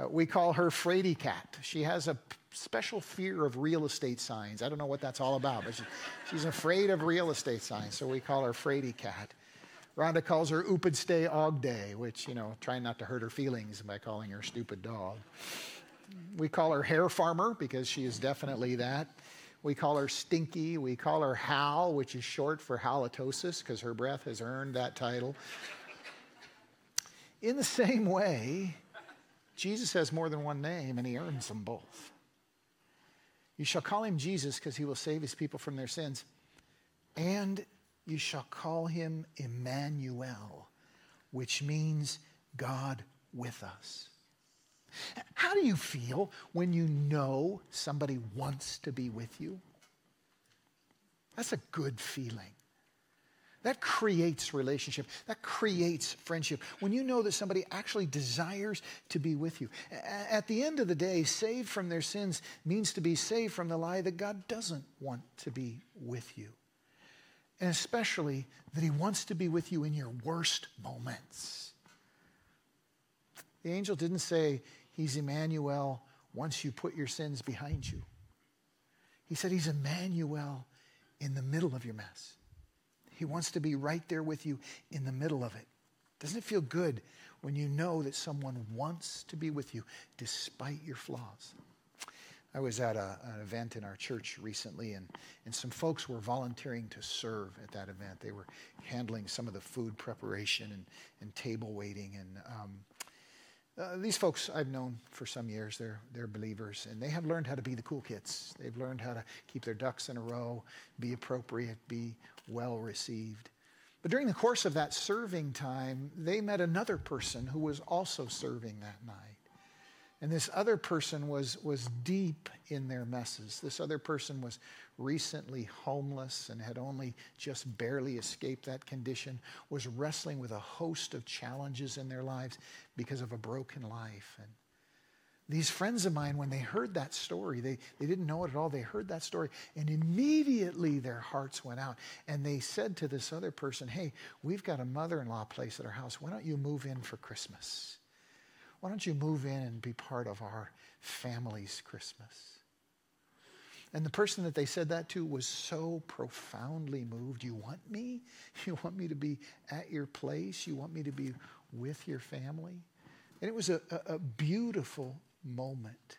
We call her Fraidy Cat. She has a special fear of real estate signs. I don't know what that's all about, but she's afraid of real estate signs, so we call her Fraidy Cat. Rhonda calls her Oopidstay Ogday, which, trying not to hurt her feelings by calling her stupid dog. We call her Hair Farmer because she is definitely that. We call her Stinky. We call her Hal, which is short for halitosis because her breath has earned that title. In the same way, Jesus has more than one name, and he earns them both. You shall call him Jesus because he will save his people from their sins. And you shall call him Emmanuel, which means God with us. How do you feel when you know somebody wants to be with you? That's a good feeling. That creates relationship. That creates friendship. When you know that somebody actually desires to be with you. At the end of the day, saved from their sins means to be saved from the lie that God doesn't want to be with you. And especially that he wants to be with you in your worst moments. The angel didn't say, he's Emmanuel once you put your sins behind you. He said he's Emmanuel in the middle of your mess. He wants to be right there with you in the middle of it. Doesn't it feel good when you know that someone wants to be with you despite your flaws? I was at an event in our church recently, and some folks were volunteering to serve at that event. They were handling some of the food preparation and table waiting. And these folks I've known for some years. They're believers, and they have learned how to be the cool kids. They've learned how to keep their ducks in a row, be appropriate, be well received. But during the course of that serving time, they met another person who was also serving that night. And this other person was deep in their messes. This other person was recently homeless and had only just barely escaped that condition, was wrestling with a host of challenges in their lives because of a broken life. And these friends of mine, when they heard that story, they didn't know it at all. They heard that story, and immediately their hearts went out. And they said to this other person, hey, we've got a mother-in-law place at our house. Why don't you move in for Christmas? Why don't you move in and be part of our family's Christmas? And the person that they said that to was so profoundly moved. You want me? You want me to be at your place? You want me to be with your family? And it was a beautiful moment.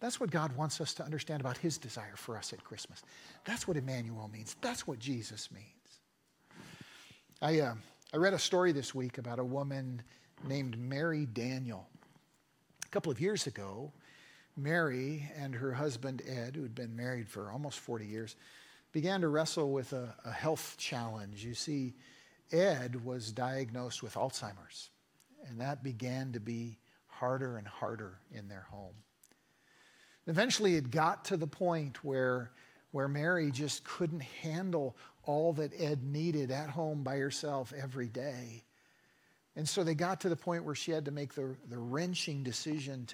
That's what God wants us to understand about his desire for us at Christmas. That's what Emmanuel means. That's what Jesus means. I read a story this week about a woman named Mary Daniel. A couple of years ago, Mary and her husband Ed, who had been married for almost 40 years, began to wrestle with a health challenge. You see, Ed was diagnosed with Alzheimer's, and that began to be harder and harder in their home. Eventually, it got to the point where Mary just couldn't handle all that Ed needed at home by herself every day. And so they got to the point where she had to make the wrenching decision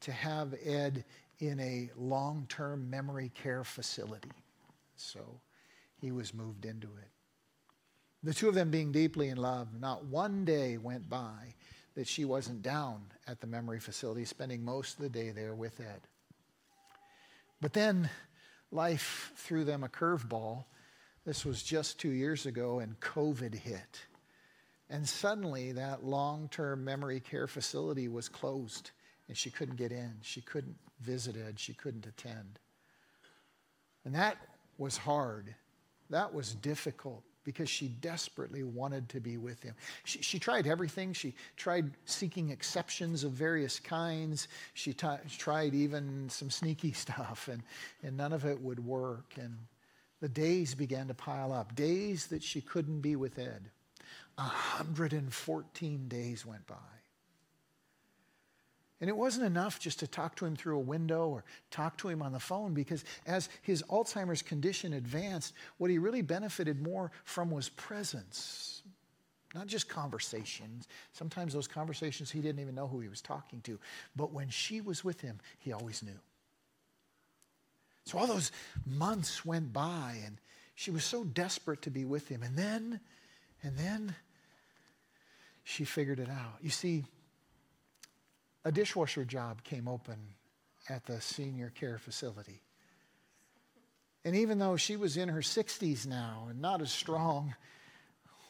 to have Ed in a long-term memory care facility. So he was moved into it. The two of them being deeply in love, not one day went by that she wasn't down at the memory facility, spending most of the day there with Ed. But then life threw them a curveball. This was just 2 years ago, and COVID hit. And suddenly that long-term memory care facility was closed, and she couldn't get in. She couldn't visit Ed. She couldn't attend. And that was hard. That was difficult because she desperately wanted to be with him. She tried everything. She tried seeking exceptions of various kinds. She tried even some sneaky stuff, and none of it would work. And the days began to pile up, days that she couldn't be with Ed. 114 days went by. And it wasn't enough just to talk to him through a window or talk to him on the phone, because as his Alzheimer's condition advanced, what he really benefited more from was presence, not just conversations. Sometimes those conversations, he didn't even know who he was talking to. But when she was with him, he always knew. So all those months went by, and she was so desperate to be with him. And then she figured it out. You see, a dishwasher job came open at the senior care facility. And even though she was in her 60s now and not as strong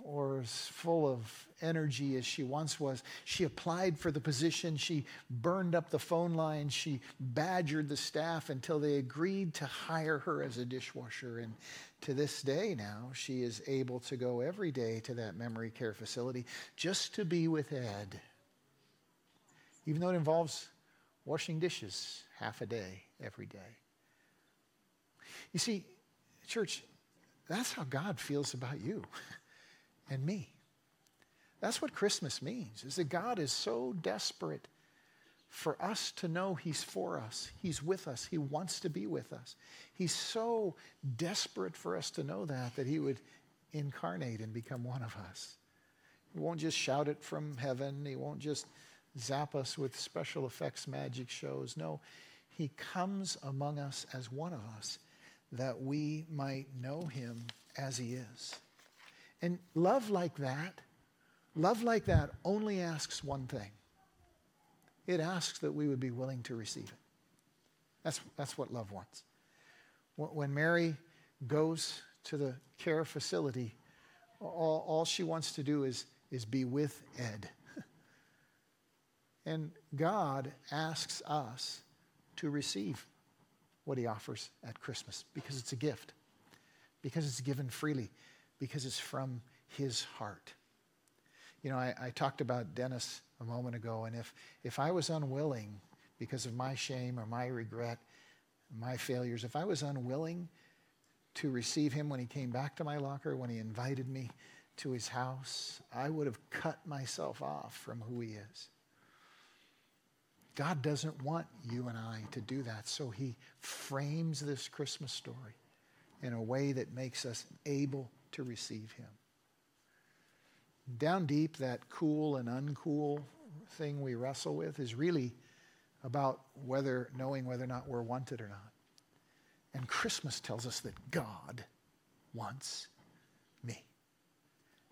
or as full of energy as she once was, she applied for the position. She burned up the phone line. She badgered the staff until they agreed to hire her as a dishwasher. And to this day now, she is able to go every day to that memory care facility just to be with Ed, even though it involves washing dishes half a day every day. You see, church, that's how God feels about you and me. That's what Christmas means, is that God is so desperate for us to know he's for us. He's with us. He wants to be with us. He's so desperate for us to know that he would incarnate and become one of us. He won't just shout it from heaven. He won't just zap us with special effects magic shows. No, he comes among us as one of us, that we might know him as he is. And love like that only asks one thing. It asks that we would be willing to receive it. That's what love wants. When Mary goes to the care facility, all she wants to do is be with Ed. And God asks us to receive what he offers at Christmas, because it's a gift, because it's given freely, because it's from his heart. You know, I talked about Dennis a moment ago, and if I was unwilling because of my shame or my regret, my failures, if I was unwilling to receive him when he came back to my locker, when he invited me to his house, I would have cut myself off from who he is. God doesn't want you and I to do that, so he frames this Christmas story in a way that makes us able to receive him. Down deep, that cool and uncool thing we wrestle with is really about knowing whether or not we're wanted or not. And Christmas tells us that God wants me,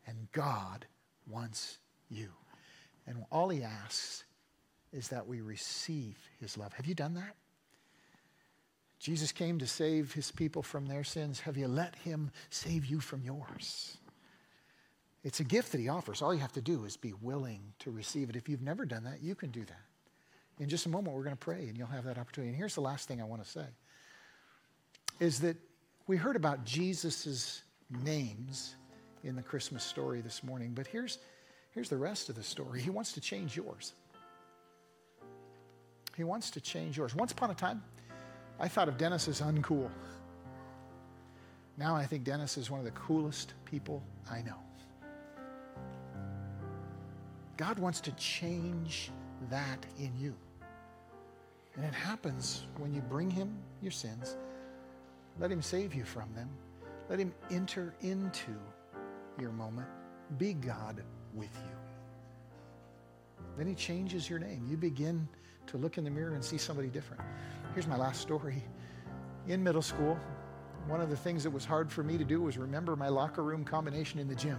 and God wants you. And all he asks is that we receive his love. Have you done that? Jesus came to save his people from their sins. Have you let him save you from yours? It's a gift that he offers. All you have to do is be willing to receive it. If you've never done that, you can do that. In just a moment, we're going to pray, and you'll have that opportunity. And here's the last thing I want to say, is that we heard about Jesus' names in the Christmas story this morning, but here's the rest of the story. He wants to change yours. He wants to change yours. Once upon a time, I thought of Dennis as uncool. Now I think Dennis is one of the coolest people I know. God wants to change that in you. And it happens when you bring him your sins, let him save you from them, let him enter into your moment, be God with you. Then he changes your name. You begin to look in the mirror and see somebody different. Here's my last story. In middle school, one of the things that was hard for me to do was remember my locker room combination in the gym.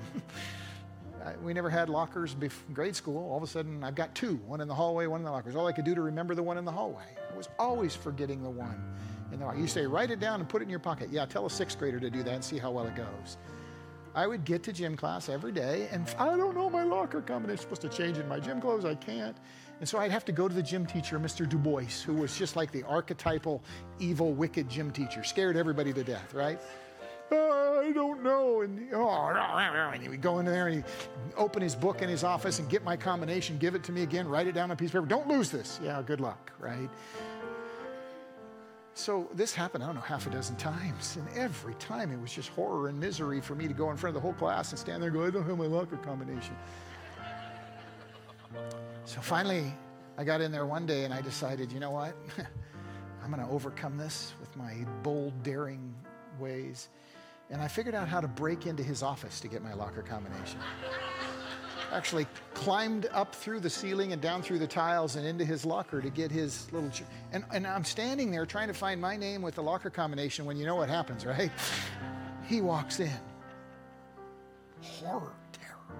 We never had lockers in grade school. All of a sudden, I've got two, one in the hallway, one in the lockers. All I could do to remember the one in the hallway. I was always forgetting the one in the locker. You say, write it down and put it in your pocket. Yeah, tell a sixth grader to do that and see how well it goes. I would get to gym class every day, and I don't know my locker combination. Supposed to change in my gym clothes. I can't. And so I'd have to go to the gym teacher, Mr. Du Bois, who was just like the archetypal, evil, wicked gym teacher. Scared everybody to death, right? I don't know. And he would go in there, and he'd open his book in his office and get my combination, give it to me again, write it down on a piece of paper. Don't lose this. Yeah, good luck, right? So this happened, I don't know, half a dozen times. And every time it was just horror and misery for me to go in front of the whole class and stand there and go, I don't have my locker combination. So finally, I got in there one day and I decided, you know what? I'm going to overcome this with my bold, daring ways. And I figured out how to break into his office to get my locker combination. actually climbed up through the ceiling and down through the tiles and into his locker to get his little... And I'm standing there trying to find my name with the locker combination when you know what happens, right? He walks in. Horror, terror.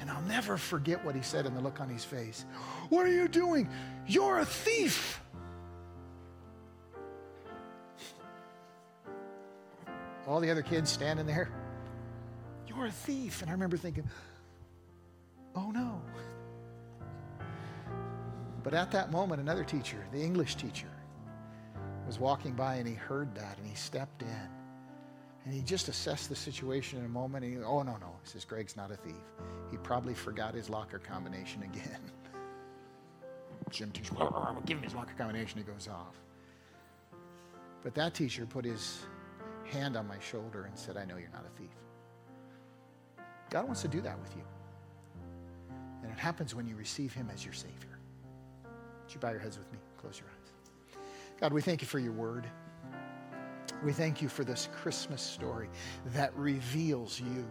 And I'll never forget what he said and the look on his face. What are you doing? You're a thief. All the other kids standing there. You're a thief. And I remember thinking, oh no. But at that moment, another teacher, the English teacher, was walking by and he heard that and he stepped in. And he just assessed the situation in a moment. And he, oh, no, no. He says, Greg's not a thief. He probably forgot his locker combination again. Jim teacher, well, give him his locker combination. He goes off. But that teacher put his hand on my shoulder and said, I know you're not a thief. God wants to do that with you. And it happens when you receive him as your Savior. Would you bow your heads with me? Close your eyes. God, we thank you for your word. We thank you for this Christmas story that reveals you.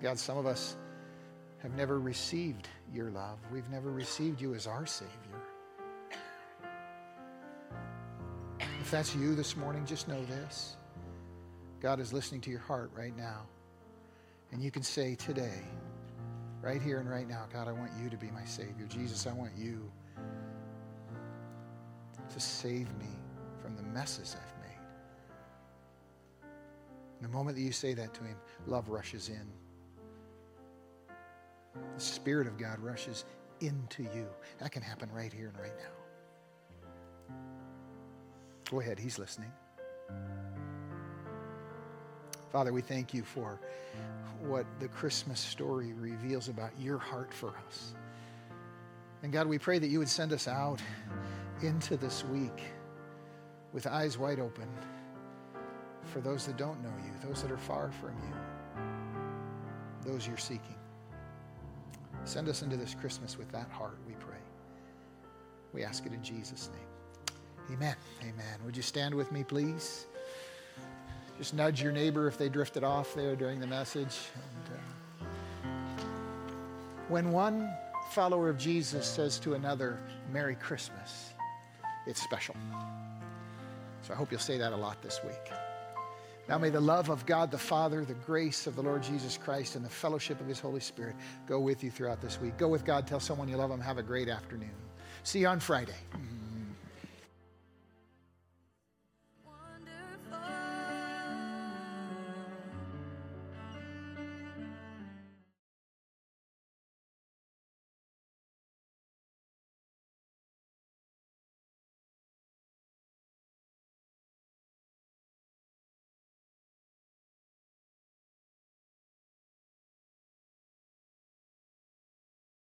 God, some of us have never received your love. We've never received you as our Savior. If that's you this morning, just know this. God is listening to your heart right now. And you can say today, right here and right now, God, I want you to be my Savior. Jesus, I want you to save me from the messes I've made. The moment that you say that to him, love rushes in. The Spirit of God rushes into you. That can happen right here and right now. Go ahead, he's listening. Father, we thank you for what the Christmas story reveals about your heart for us. And God, we pray that you would send us out into this week with eyes wide open for those that don't know you, those that are far from you, those you're seeking. Send us into this Christmas with that heart, we pray. We ask it in Jesus' name. Amen. Amen. Would you stand with me, please? Just nudge your neighbor if they drifted off there during the message. And, when one follower of Jesus says to another, Merry Christmas, it's special. So I hope you'll say that a lot this week. Now may the love of God the Father, the grace of the Lord Jesus Christ, and the fellowship of his Holy Spirit go with you throughout this week. Go with God. Tell someone you love them. Have a great afternoon. See you on Friday.